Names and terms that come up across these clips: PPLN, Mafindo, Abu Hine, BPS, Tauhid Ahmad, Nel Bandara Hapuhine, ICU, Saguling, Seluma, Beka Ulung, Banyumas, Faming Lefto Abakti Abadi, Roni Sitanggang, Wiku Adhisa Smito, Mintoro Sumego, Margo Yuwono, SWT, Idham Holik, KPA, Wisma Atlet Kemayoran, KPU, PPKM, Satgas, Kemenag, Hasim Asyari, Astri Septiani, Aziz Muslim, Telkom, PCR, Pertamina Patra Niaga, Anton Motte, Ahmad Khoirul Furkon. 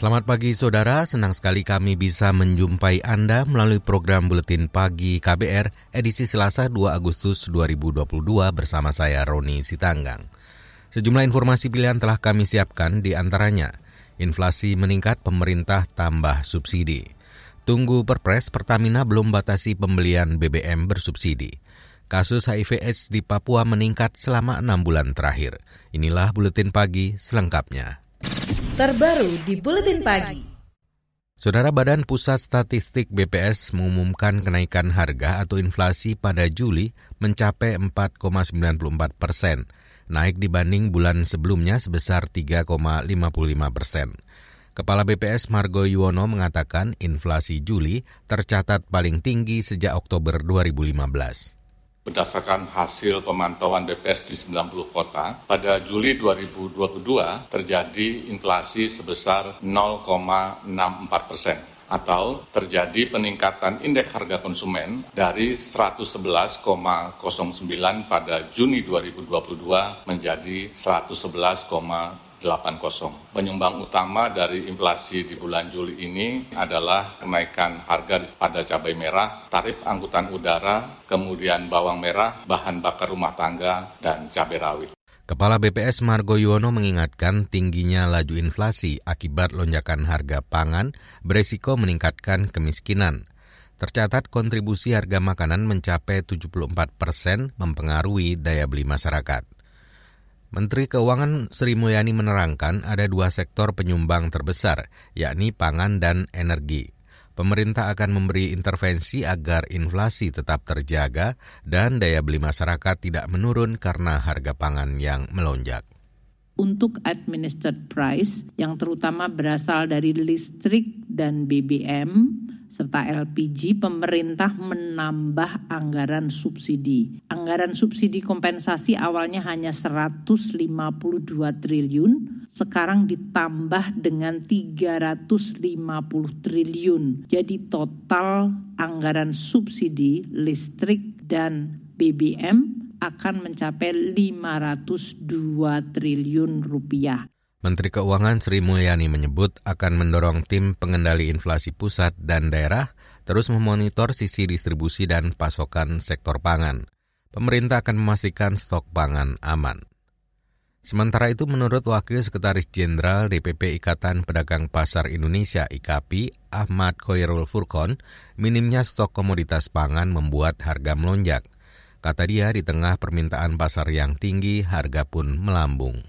Selamat pagi saudara, senang sekali kami bisa menjumpai Anda melalui program Buletin Pagi KBR edisi Selasa 2 Agustus 2022 bersama saya Roni Sitanggang. Sejumlah informasi pilihan telah kami siapkan di antaranya, inflasi meningkat pemerintah tambah subsidi. Tunggu Perpres Pertamina belum batasi pembelian BBM bersubsidi. Kasus HIV/AIDS di Papua meningkat selama 6 bulan terakhir. Inilah Buletin Pagi selengkapnya. Terbaru di Buletin Pagi. Saudara, Badan Pusat Statistik BPS mengumumkan kenaikan harga atau inflasi pada Juli mencapai 4,94%, naik dibanding bulan sebelumnya sebesar 3,55%. Kepala BPS Margo Yuwono mengatakan inflasi Juli tercatat paling tinggi sejak Oktober 2015. Berdasarkan hasil pemantauan BPS di 90 kota, pada Juli 2022 terjadi inflasi sebesar 0,64% atau terjadi peningkatan indeks harga konsumen dari 111,09 pada Juni 2022 menjadi 111,80. Penyumbang utama dari inflasi di bulan Juli ini adalah kenaikan harga pada cabai merah, tarif angkutan udara, kemudian bawang merah, bahan bakar rumah tangga, dan cabai rawit. Kepala BPS Margo Yuwono mengingatkan tingginya laju inflasi akibat lonjakan harga pangan beresiko meningkatkan kemiskinan. Tercatat kontribusi harga makanan mencapai 74% mempengaruhi daya beli masyarakat. Menteri Keuangan Sri Mulyani menerangkan ada dua sektor penyumbang terbesar, yakni pangan dan energi. Pemerintah akan memberi intervensi agar inflasi tetap terjaga dan daya beli masyarakat tidak menurun karena harga pangan yang melonjak. Untuk administered price yang terutama berasal dari listrik dan BBM, serta LPG, pemerintah menambah anggaran subsidi. Anggaran subsidi kompensasi awalnya hanya 152 triliun, sekarang ditambah dengan 350 triliun. Jadi total anggaran subsidi listrik dan BBM akan mencapai 502 triliun rupiah. Menteri Keuangan Sri Mulyani menyebut akan mendorong tim pengendali inflasi pusat dan daerah terus memonitor sisi distribusi dan pasokan sektor pangan. Pemerintah akan memastikan stok pangan aman. Sementara itu, menurut Wakil Sekretaris Jenderal DPP Ikatan Pedagang Pasar Indonesia IKAPI, Ahmad Khoirul Furkon, minimnya stok komoditas pangan membuat harga melonjak. Kata dia, di tengah permintaan pasar yang tinggi, harga pun melambung.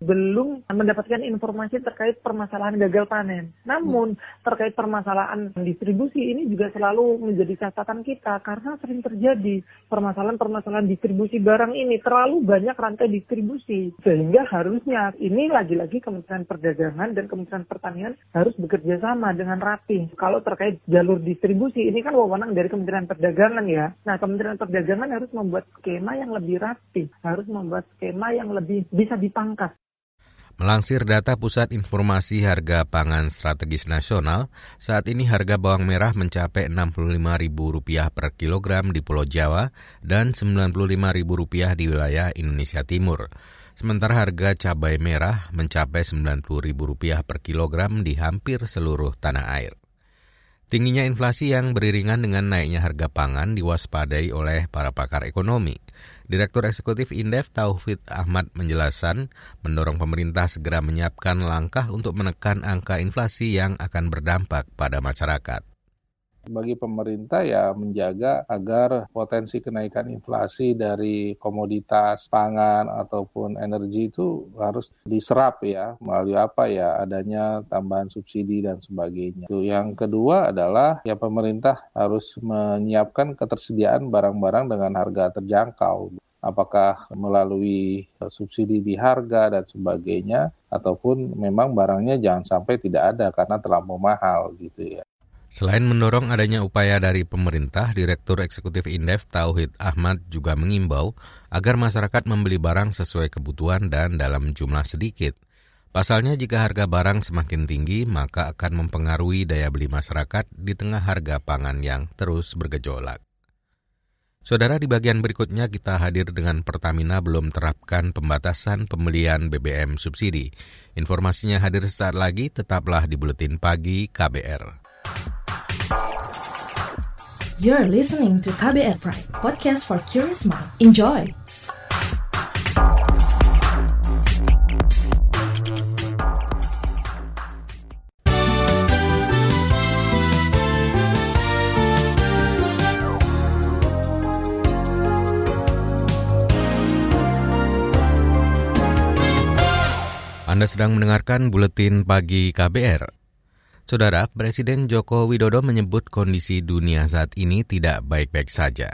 Belum mendapatkan informasi terkait permasalahan gagal panen. Namun terkait permasalahan distribusi ini juga selalu menjadi catatan kita karena sering terjadi permasalahan-permasalahan distribusi barang ini. Terlalu banyak rantai distribusi. Sehingga harusnya ini lagi-lagi Kementerian Perdagangan dan Kementerian Pertanian harus bekerja sama dengan rapi. Kalau terkait jalur distribusi ini kan wewenang dari Kementerian Perdagangan ya. Nah, Kementerian Perdagangan harus membuat skema yang lebih rapi. Harus membuat skema yang lebih bisa dipangkas. Melansir data Pusat Informasi Harga Pangan Strategis Nasional, saat ini harga bawang merah mencapai Rp65.000 per kilogram di Pulau Jawa dan Rp95.000 di wilayah Indonesia Timur. Sementara harga cabai merah mencapai Rp90.000 per kilogram di hampir seluruh tanah air. Tingginya inflasi yang beriringan dengan naiknya harga pangan diwaspadai oleh para pakar ekonomi. Direktur Eksekutif Indef Tauhid Ahmad menjelaskan mendorong pemerintah segera menyiapkan langkah untuk menekan angka inflasi yang akan berdampak pada masyarakat. Bagi pemerintah ya menjaga agar potensi kenaikan inflasi dari komoditas pangan ataupun energi itu harus diserap ya melalui apa ya adanya tambahan subsidi dan sebagainya. Yang kedua adalah ya pemerintah harus menyiapkan ketersediaan barang-barang dengan harga terjangkau. Apakah melalui subsidi di harga dan sebagainya ataupun memang barangnya jangan sampai tidak ada karena terlampau mahal gitu ya. Selain mendorong adanya upaya dari pemerintah, Direktur Eksekutif Indef Tauhid Ahmad juga mengimbau agar masyarakat membeli barang sesuai kebutuhan dan dalam jumlah sedikit. Pasalnya jika harga barang semakin tinggi maka akan mempengaruhi daya beli masyarakat di tengah harga pangan yang terus bergejolak. Saudara, di bagian berikutnya kita hadir dengan Pertamina belum terapkan pembatasan pembelian BBM subsidi. Informasinya hadir sesaat lagi, tetaplah di Buletin Pagi KBR. You're listening to KBR Pride, podcast for curious minds. Enjoy! Anda sedang mendengarkan Buletin Pagi KBR. Saudara, Presiden Joko Widodo menyebut kondisi dunia saat ini tidak baik-baik saja.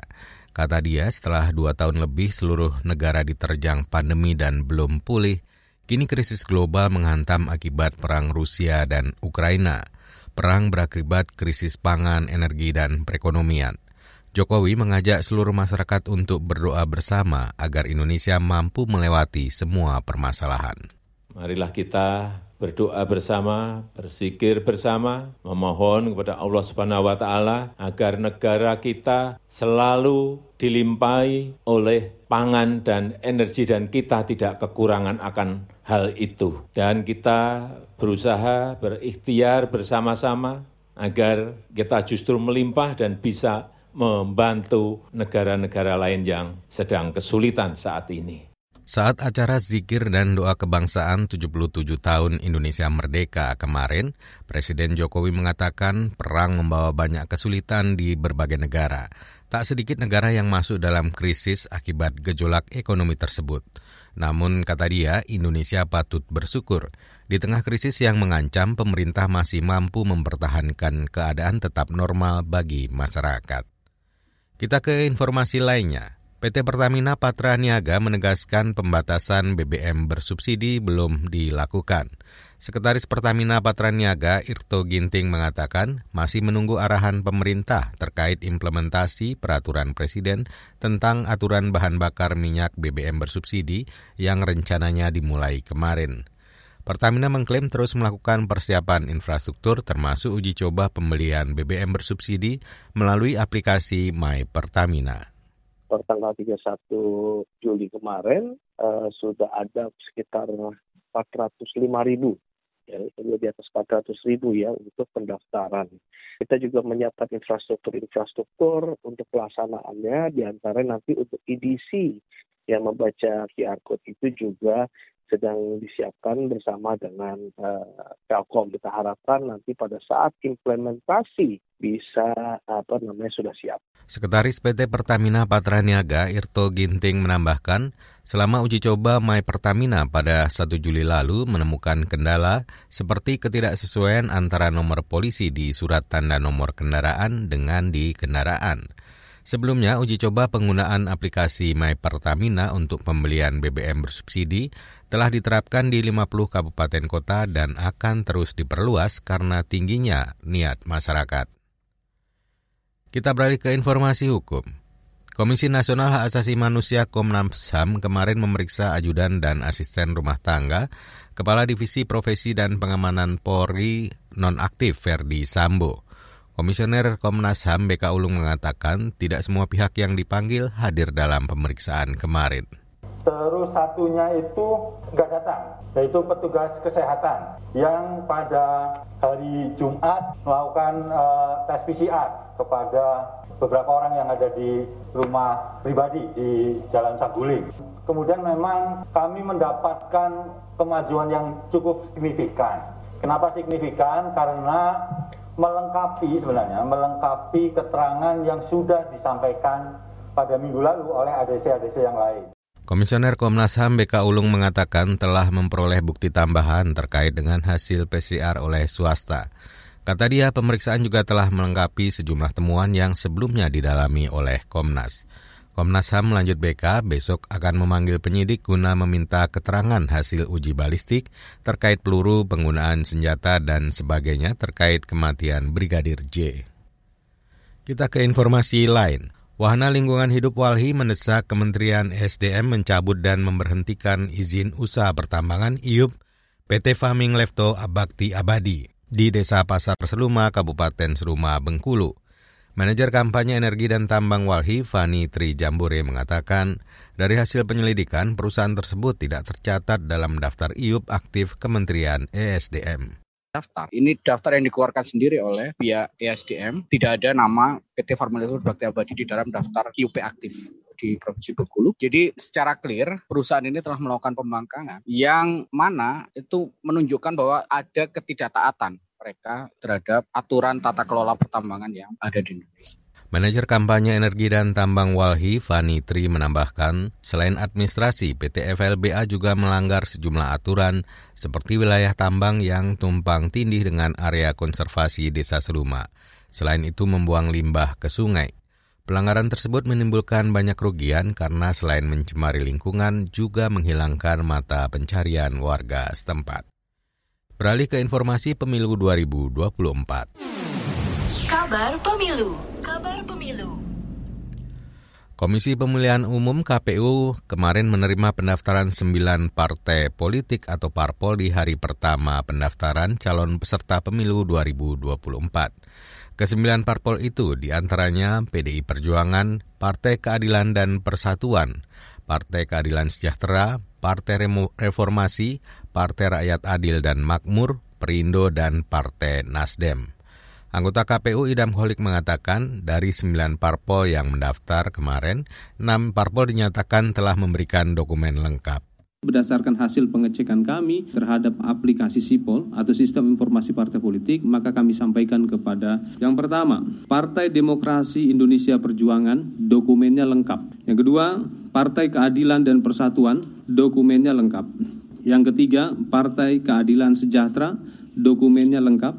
Kata dia, setelah 2 tahun lebih seluruh negara diterjang pandemi dan belum pulih, kini krisis global menghantam akibat perang Rusia dan Ukraina. Perang berakibat krisis pangan, energi, dan perekonomian. Jokowi mengajak seluruh masyarakat untuk berdoa bersama agar Indonesia mampu melewati semua permasalahan. Marilah kita berdoa bersama, berzikir bersama, memohon kepada Allah SWT agar negara kita selalu dilimpahi oleh pangan dan energi dan kita tidak kekurangan akan hal itu. Dan kita berusaha berikhtiar bersama-sama agar kita justru melimpah dan bisa membantu negara-negara lain yang sedang kesulitan saat ini. Saat acara zikir dan doa kebangsaan 77 tahun Indonesia Merdeka kemarin, Presiden Jokowi mengatakan perang membawa banyak kesulitan di berbagai negara. Tak sedikit negara yang masuk dalam krisis akibat gejolak ekonomi tersebut. Namun, kata dia, Indonesia patut bersyukur. Di tengah krisis yang mengancam, pemerintah masih mampu mempertahankan keadaan tetap normal bagi masyarakat. Kita ke informasi lainnya. PT Pertamina Patra Niaga menegaskan pembatasan BBM bersubsidi belum dilakukan. Sekretaris Pertamina Patra Niaga Irto Ginting mengatakan masih menunggu arahan pemerintah terkait implementasi peraturan Presiden tentang aturan bahan bakar minyak BBM bersubsidi yang rencananya dimulai kemarin. Pertamina mengklaim terus melakukan persiapan infrastruktur termasuk uji coba pembelian BBM bersubsidi melalui aplikasi My Pertamina. Per tanggal 31 Juli kemarin sudah ada sekitar 405.000, di atas 400.000 ya untuk pendaftaran. Kita juga menyiapkan infrastruktur untuk pelaksanaannya, diantara nanti untuk EDC yang membaca QR Code itu juga sedang disiapkan bersama dengan Telkom. Kita harapkan nanti pada saat implementasi bisa sudah siap. Sekretaris PT Pertamina Patra Niaga Irto Ginting menambahkan, selama uji coba My Pertamina pada 1 Juli lalu menemukan kendala seperti ketidaksesuaian antara nomor polisi di surat tanda nomor kendaraan dengan di kendaraan. Sebelumnya, uji coba penggunaan aplikasi My Pertamina untuk pembelian BBM bersubsidi telah diterapkan di 50 kabupaten kota dan akan terus diperluas karena tingginya niat masyarakat. Kita beralih ke informasi hukum. Komisi Nasional Hak Asasi Manusia Komnas HAM kemarin memeriksa ajudan dan asisten rumah tangga, Kepala Divisi Profesi dan Pengamanan Polri nonaktif Ferdi Sambo. Komisioner Komnas HAM Beka Ulung mengatakan tidak semua pihak yang dipanggil hadir dalam pemeriksaan kemarin. Terus satunya itu nggak datang, yaitu petugas kesehatan yang pada hari Jumat melakukan tes PCR kepada beberapa orang yang ada di rumah pribadi di Jalan Saguling. Kemudian memang kami mendapatkan kemajuan yang cukup signifikan. Kenapa signifikan? Karena melengkapi keterangan yang sudah disampaikan pada minggu lalu oleh ADC-ADC yang lain. Komisioner Komnas HAM Beka Ulung mengatakan telah memperoleh bukti tambahan terkait dengan hasil PCR oleh swasta. Kata dia, pemeriksaan juga telah melengkapi sejumlah temuan yang sebelumnya didalami oleh Komnas. Komnas HAM lanjut Beka besok akan memanggil penyidik guna meminta keterangan hasil uji balistik terkait peluru, penggunaan senjata, dan sebagainya terkait kematian Brigadir J. Kita ke informasi lain. Wahana Lingkungan Hidup Walhi mendesak Kementerian SDM mencabut dan memberhentikan izin usaha pertambangan IUP PT Faming Lefto Abakti Abadi di Desa Pasar Seluma, Kabupaten Seluma, Bengkulu. Manajer Kampanye Energi dan Tambang Walhi, Fanny Tri Jambore, mengatakan dari hasil penyelidikan, perusahaan tersebut tidak tercatat dalam daftar IUP aktif Kementerian ESDM. Ini daftar yang dikeluarkan sendiri oleh pihak ESDM, tidak ada nama PT Farmalitur Bakti Abadi di dalam daftar IUP aktif di Provinsi Bengkulu. Jadi secara clear perusahaan ini telah melakukan pembangkangan yang mana itu menunjukkan bahwa ada ketidaktaatan mereka terhadap aturan tata kelola pertambangan yang ada di Indonesia. Manajer Kampanye Energi dan Tambang Walhi, Fanny Tri, menambahkan, selain administrasi, PT FLBA juga melanggar sejumlah aturan seperti wilayah tambang yang tumpang tindih dengan area konservasi Desa Seluma. Selain itu membuang limbah ke sungai. Pelanggaran tersebut menimbulkan banyak kerugian karena selain mencemari lingkungan juga menghilangkan mata pencarian warga setempat. Beralih ke informasi pemilu 2024. Kabar pemilu. Komisi Pemilihan Umum KPU kemarin menerima pendaftaran 9 partai politik atau parpol di hari pertama pendaftaran calon peserta pemilu 2024. Ke-9 parpol itu diantaranya PDI Perjuangan, Partai Keadilan dan Persatuan, Partai Keadilan Sejahtera, Partai Reformasi, Partai Rakyat Adil dan Makmur, Perindo, dan Partai Nasdem. Anggota KPU Idham Holik mengatakan dari 9 parpol yang mendaftar kemarin, 6 parpol dinyatakan telah memberikan dokumen lengkap. Berdasarkan hasil pengecekan kami terhadap aplikasi SIPOL atau Sistem Informasi Partai Politik, maka kami sampaikan kepada yang pertama, Partai Demokrasi Indonesia Perjuangan, dokumennya lengkap. Yang kedua, Partai Keadilan dan Persatuan, dokumennya lengkap. Yang ketiga, Partai Keadilan Sejahtera, dokumennya lengkap.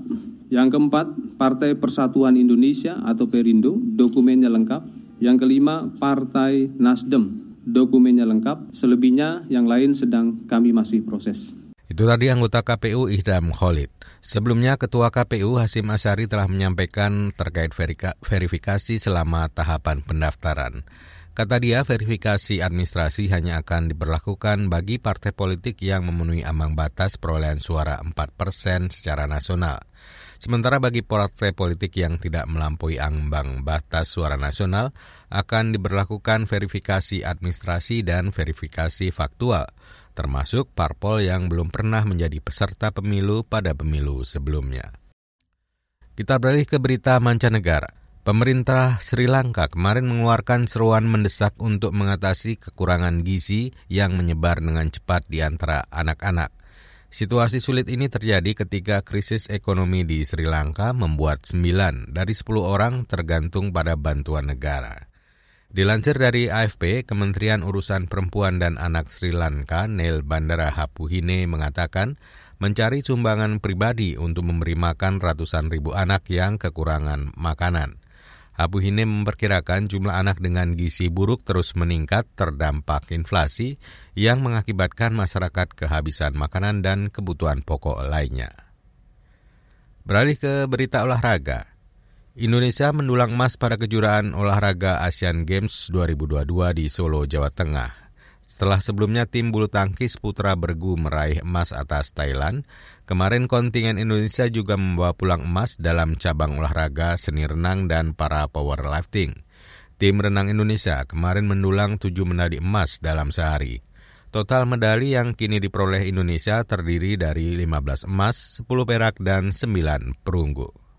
Yang keempat, Partai Persatuan Indonesia atau Perindo, dokumennya lengkap. Yang kelima, Partai Nasdem, dokumennya lengkap, selebihnya yang lain sedang kami masih proses. Itu tadi anggota KPU Idham Holik. Sebelumnya Ketua KPU Hasim Asyari telah menyampaikan terkait verifikasi selama tahapan pendaftaran. Kata dia, verifikasi administrasi hanya akan diberlakukan bagi partai politik yang memenuhi ambang batas perolehan suara 4% secara nasional. Sementara bagi partai politik yang tidak melampaui ambang batas suara nasional, akan diberlakukan verifikasi administrasi dan verifikasi faktual, termasuk parpol yang belum pernah menjadi peserta pemilu pada pemilu sebelumnya. Kita beralih ke berita mancanegara. Pemerintah Sri Lanka kemarin mengeluarkan seruan mendesak untuk mengatasi kekurangan gizi yang menyebar dengan cepat di antara anak-anak. Situasi sulit ini terjadi ketika krisis ekonomi di Sri Lanka membuat 9 dari 10 orang tergantung pada bantuan negara. Dilansir dari AFP, Kementerian Urusan Perempuan dan Anak Sri Lanka, Nel Bandara Hapuhine, mengatakan mencari sumbangan pribadi untuk memberi makan ratusan ribu anak yang kekurangan makanan. Abu Hine memperkirakan jumlah anak dengan gizi buruk terus meningkat terdampak inflasi yang mengakibatkan masyarakat kehabisan makanan dan kebutuhan pokok lainnya. Beralih ke berita olahraga. Indonesia mendulang emas pada kejuaraan olahraga Asian Games 2022 di Solo, Jawa Tengah. Setelah sebelumnya tim bulu tangkis putra bergu meraih emas atas Thailand, kemarin kontingen Indonesia juga membawa pulang emas dalam cabang olahraga seni renang dan para powerlifting. Tim renang Indonesia kemarin mendulang 7 medali emas dalam sehari. Total medali yang kini diperoleh Indonesia terdiri dari 15 emas, 10 perak, dan 9 perunggu.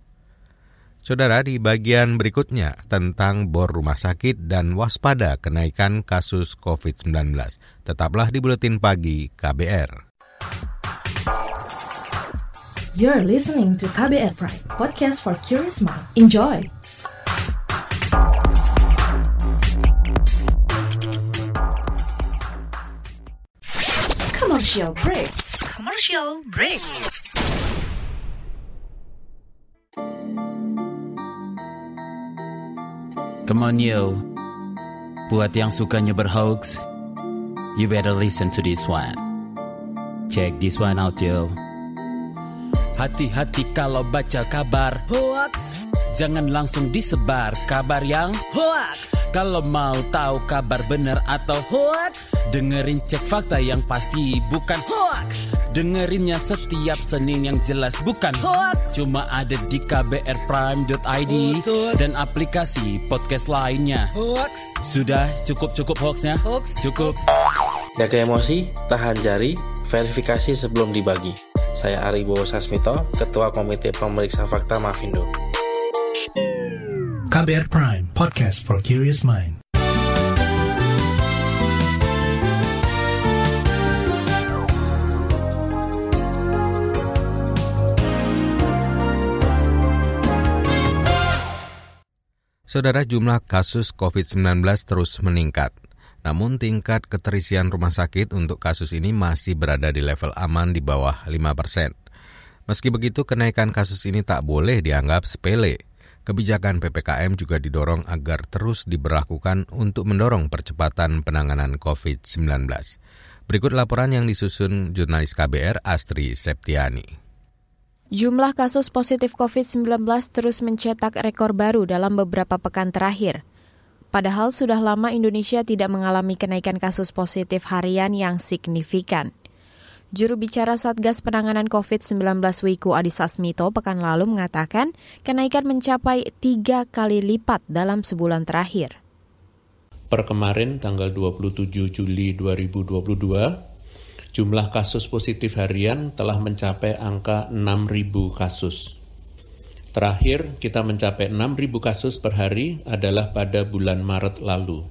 Saudara, di bagian berikutnya tentang bor rumah sakit dan waspada kenaikan kasus COVID-19. Tetaplah di Buletin Pagi KBR. You're listening to KBR Pride, podcast for curious mind. Enjoy! Commercial break. Come on, yo. Buat yang sukanya berhoax, you better listen to this one. Check this one out, yo. Hati-hati kalau baca kabar hoax, jangan langsung disebar kabar yang hoax. Kalau mau tahu kabar bener atau hoax, dengerin cek fakta yang pasti bukan hoax. Dengerinnya setiap Senin yang jelas bukan hoax. Cuma ada di kbrprime.id dan aplikasi podcast lainnya. Hoax. Sudah cukup hoaxnya. Hoax. Cukup. Jaga emosi, tahan jari, verifikasi sebelum dibagi. Saya Ari Bowo Sasmito, Ketua Komite Pemeriksa Fakta Mafindo. KBR Prime, podcast for curious mind. Saudara, jumlah kasus COVID-19 terus meningkat. Namun tingkat keterisian rumah sakit untuk kasus ini masih berada di level aman di bawah 5%. Meski begitu, kenaikan kasus ini tak boleh dianggap sepele. Kebijakan PPKM juga didorong agar terus diberlakukan untuk mendorong percepatan penanganan COVID-19. Berikut laporan yang disusun jurnalis KBR Astri Septiani. Jumlah kasus positif COVID-19 terus mencetak rekor baru dalam beberapa pekan terakhir. Padahal sudah lama Indonesia tidak mengalami kenaikan kasus positif harian yang signifikan. Juru bicara Satgas Penanganan COVID-19 Wiku Adhisa Smito pekan lalu mengatakan kenaikan mencapai 3 kali lipat dalam sebulan terakhir. Per kemarin tanggal 27 Juli 2022, jumlah kasus positif harian telah mencapai angka 6.000 kasus. Terakhir, kita mencapai 6.000 kasus per hari adalah pada bulan Maret lalu.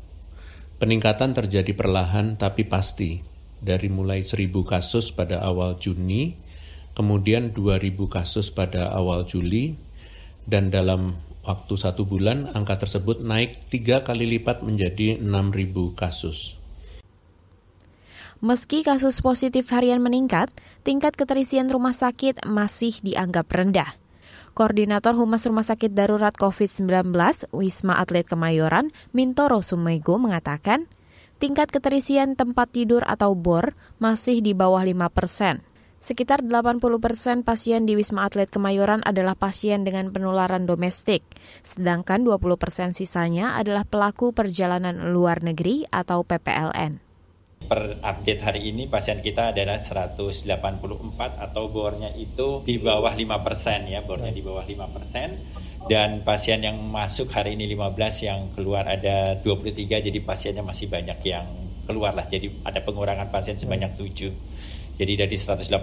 Peningkatan terjadi perlahan tapi pasti, dari mulai 1.000 kasus pada awal Juni, kemudian 2.000 kasus pada awal Juli, dan dalam waktu 1 bulan angka tersebut naik 3 kali lipat menjadi 6.000 kasus. Meski kasus positif harian meningkat, tingkat keterisian rumah sakit masih dianggap rendah. Koordinator Humas Rumah Sakit Darurat COVID-19 Wisma Atlet Kemayoran, Mintoro Sumego mengatakan, tingkat keterisian tempat tidur atau BOR masih di bawah 5%. Sekitar 80% pasien di Wisma Atlet Kemayoran adalah pasien dengan penularan domestik, sedangkan 20% sisanya adalah pelaku perjalanan luar negeri atau PPLN. Per update hari ini pasien kita adalah 184 atau bornya itu di bawah 5% ya, bornya di bawah 5%. Dan pasien yang masuk hari ini 15, yang keluar ada 23, jadi pasiennya masih banyak yang keluar lah. Jadi ada pengurangan pasien sebanyak 7. Jadi dari 184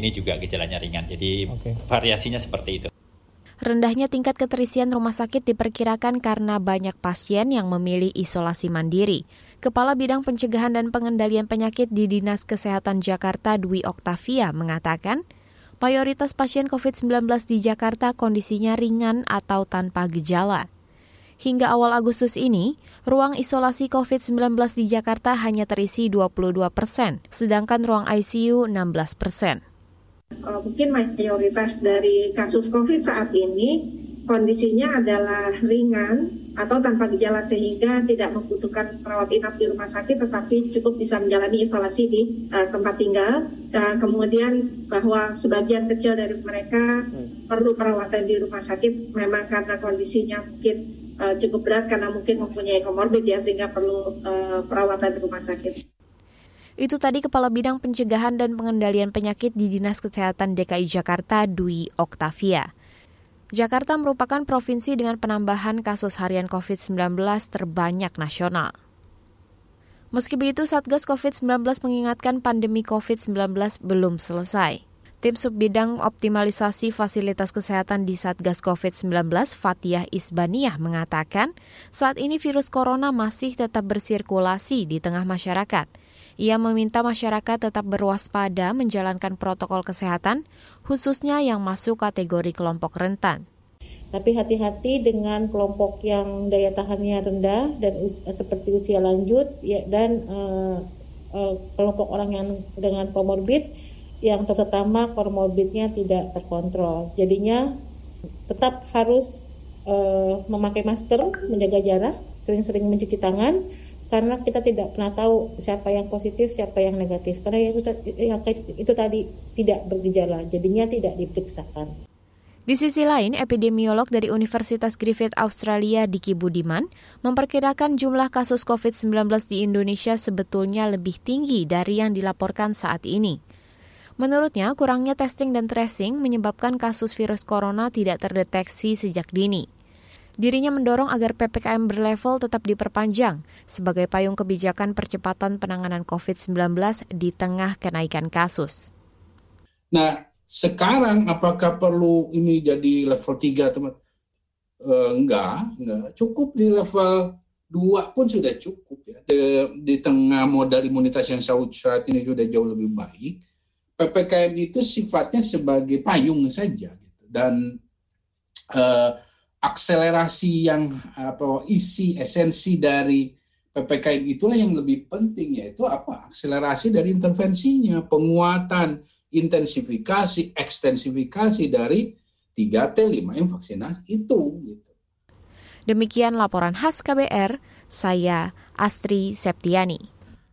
ini juga gejalanya ringan, jadi variasinya seperti itu. Rendahnya tingkat keterisian rumah sakit diperkirakan karena banyak pasien yang memilih isolasi mandiri. Kepala Bidang Pencegahan dan Pengendalian Penyakit di Dinas Kesehatan Jakarta, Dwi Oktavia, mengatakan, mayoritas pasien COVID-19 di Jakarta kondisinya ringan atau tanpa gejala. Hingga awal Agustus ini, ruang isolasi COVID-19 di Jakarta hanya terisi 22%, sedangkan ruang ICU 16%. Mungkin mayoritas dari kasus COVID saat ini kondisinya adalah ringan atau tanpa gejala sehingga tidak membutuhkan perawat inap di rumah sakit, tetapi cukup bisa menjalani isolasi di tempat tinggal. Kemudian bahwa sebagian kecil dari mereka perlu perawatan di rumah sakit memang karena kondisinya mungkin cukup berat karena mungkin mempunyai komorbid ya, sehingga perlu perawatan di rumah sakit. Itu tadi Kepala Bidang Pencegahan dan Pengendalian Penyakit di Dinas Kesehatan DKI Jakarta, Dwi Oktavia. Jakarta merupakan provinsi dengan penambahan kasus harian COVID-19 terbanyak nasional. Meski begitu, Satgas COVID-19 mengingatkan pandemi COVID-19 belum selesai. Tim Subbidang Optimalisasi Fasilitas Kesehatan di Satgas COVID-19, Fathiah Isbaniah, mengatakan saat ini virus corona masih tetap bersirkulasi di tengah masyarakat. Ia meminta masyarakat tetap berwaspada menjalankan protokol kesehatan, khususnya yang masuk kategori kelompok rentan. Tapi hati-hati dengan kelompok yang daya tahannya rendah dan seperti usia lanjut ya, dan kelompok orang yang dengan komorbid, yang terutama komorbidnya tidak terkontrol. Jadinya tetap harus memakai masker, menjaga jarak, sering-sering mencuci tangan, karena kita tidak pernah tahu siapa yang positif, siapa yang negatif. Karena itu tadi tidak bergejala, jadinya tidak diperiksakan. Di sisi lain, epidemiolog dari Universitas Griffith Australia, Diki Budiman, memperkirakan jumlah kasus COVID-19 di Indonesia sebetulnya lebih tinggi dari yang dilaporkan saat ini. Menurutnya, kurangnya testing dan tracing menyebabkan kasus virus corona tidak terdeteksi sejak dini. Dirinya mendorong agar PPKM berlevel tetap diperpanjang sebagai payung kebijakan percepatan penanganan COVID-19 di tengah kenaikan kasus. Nah, sekarang apakah perlu ini jadi level 3, teman? Enggak. Cukup di level 2 pun sudah cukup ya. Di tengah modal imunitas yang saat ini sudah jauh lebih baik, PPKM itu sifatnya sebagai payung saja gitu. Dan akselerasi yang apa isi esensi dari PPKM itulah yang lebih penting, yaitu apa? Akselerasi dari intervensinya, penguatan intensifikasi, ekstensifikasi dari 3T, 5M vaksinasi itu. Gitu. Demikian laporan khas KBR, saya Astri Septiani.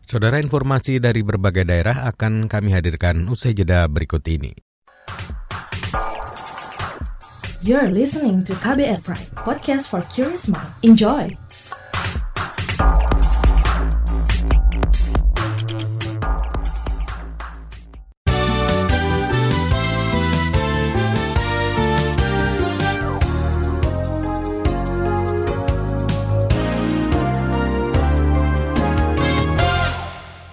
Saudara, informasi dari berbagai daerah akan kami hadirkan usai jeda berikut ini. You're listening to KBR Pride, podcast for curious mind. Enjoy!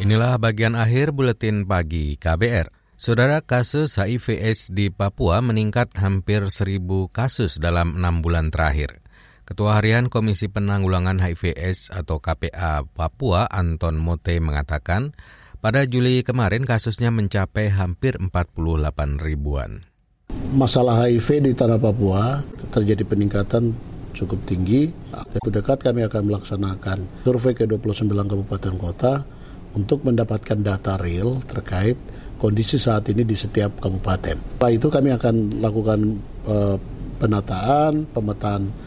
Inilah bagian akhir buletin pagi KBR. Saudara, kasus HIV/AIDS di Papua meningkat hampir 1.000 kasus dalam 6 bulan terakhir. Ketua Harian Komisi Penanggulangan HIV/AIDS atau KPA Papua, Anton Motte, mengatakan pada Juli kemarin kasusnya mencapai hampir 48.000-an. Masalah HIV di tanah Papua terjadi peningkatan cukup tinggi. Waktu dekat kami akan melaksanakan survei ke 29 kabupaten kota untuk mendapatkan data real terkait kondisi saat ini di setiap kabupaten. Setelah itu kami akan lakukan pemetaan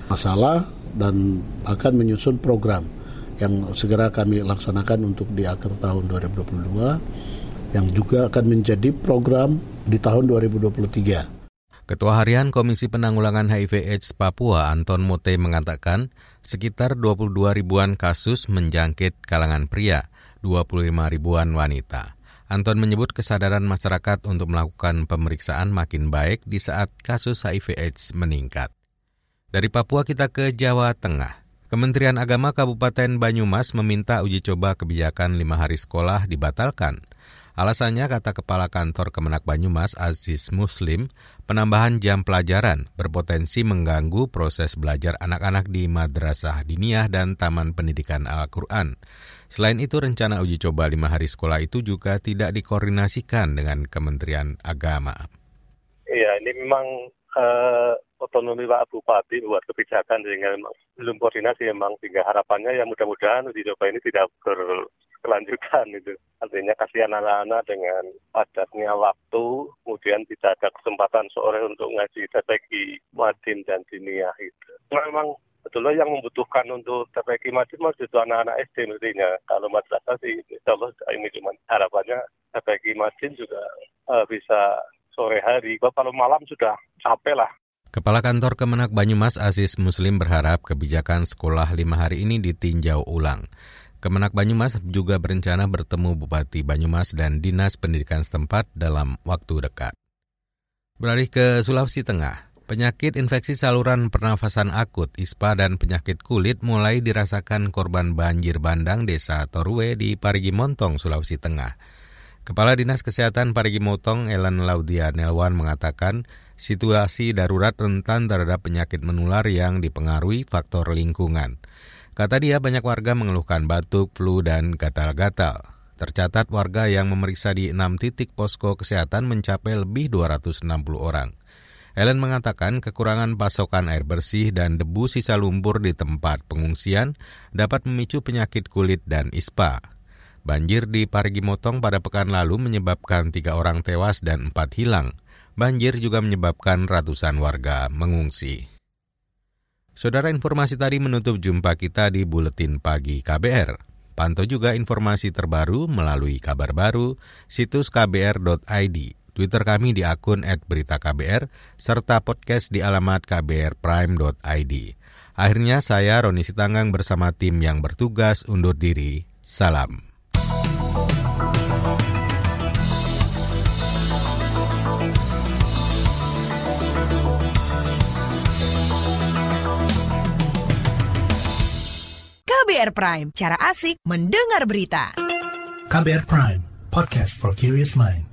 masalah dan akan menyusun program yang segera kami laksanakan untuk di akhir tahun 2022 yang juga akan menjadi program di tahun 2023. Ketua Harian Komisi Penanggulangan HIV/AIDS Papua, Anton Motte, mengatakan sekitar 22.000-an kasus menjangkit kalangan pria, 25.000-an wanita. Anton menyebut kesadaran masyarakat untuk melakukan pemeriksaan makin baik di saat kasus HIV/AIDS meningkat. Dari Papua kita ke Jawa Tengah. Kementerian Agama Kabupaten Banyumas meminta uji coba kebijakan 5 hari sekolah dibatalkan. Alasannya, kata Kepala Kantor Kemenag Banyumas, Aziz Muslim, penambahan jam pelajaran berpotensi mengganggu proses belajar anak-anak di madrasah diniyah dan Taman Pendidikan Al-Quran. Selain itu, rencana uji coba 5 hari sekolah itu juga tidak dikoordinasikan dengan Kementerian Agama. Ya, ini memang otonomi Pak Bupati buat kebijakan, sehingga belum koordinasi memang, sehingga harapannya ya mudah-mudahan uji coba ini tidak berkelanjutan itu. Artinya kasihan anak-anak dengan padatnya waktu, kemudian tidak ada kesempatan sore untuk ngaji strategi madin dan diniyah itu. Memang betulnya yang membutuhkan untuk strategi madin itu anak-anak SD mestinya. Kalau madrasah sih insya Allah ini cuma harapannya strategi madin juga bisa sore hari. Kalau malam sudah capek lah. Kepala Kantor Kemenag Banyumas Aziz Muslim berharap kebijakan sekolah 5 hari ini ditinjau ulang. Kemenag Banyumas juga berencana bertemu Bupati Banyumas dan Dinas Pendidikan setempat dalam waktu dekat. Beralih ke Sulawesi Tengah, penyakit infeksi saluran pernafasan akut (ISPA) dan penyakit kulit mulai dirasakan korban banjir bandang Desa Torwe di Parigi Montong, Sulawesi Tengah. Kepala Dinas Kesehatan Parigi Montong, Ellen Laudia Nelwan, mengatakan situasi darurat rentan terhadap penyakit menular yang dipengaruhi faktor lingkungan. Kata dia, banyak warga mengeluhkan batuk, flu, dan gatal-gatal. Tercatat warga yang memeriksa di 6 titik posko kesehatan mencapai lebih 260 orang. Ellen mengatakan kekurangan pasokan air bersih dan debu sisa lumpur di tempat pengungsian dapat memicu penyakit kulit dan ISPA. Banjir di Parigi Montong pada pekan lalu menyebabkan 3 orang tewas dan 4 hilang. Banjir juga menyebabkan ratusan warga mengungsi. Saudara, informasi tadi menutup jumpa kita di Buletin Pagi KBR. Pantau juga informasi terbaru melalui kabar baru, situs kbr.id, Twitter kami di akun @beritaKBR, serta podcast di alamat kbrprime.id. Akhirnya saya, Roni Sitanggang, bersama tim yang bertugas undur diri. Salam. KBR Prime, cara asik mendengar berita. KBR Prime, podcast for curious mind.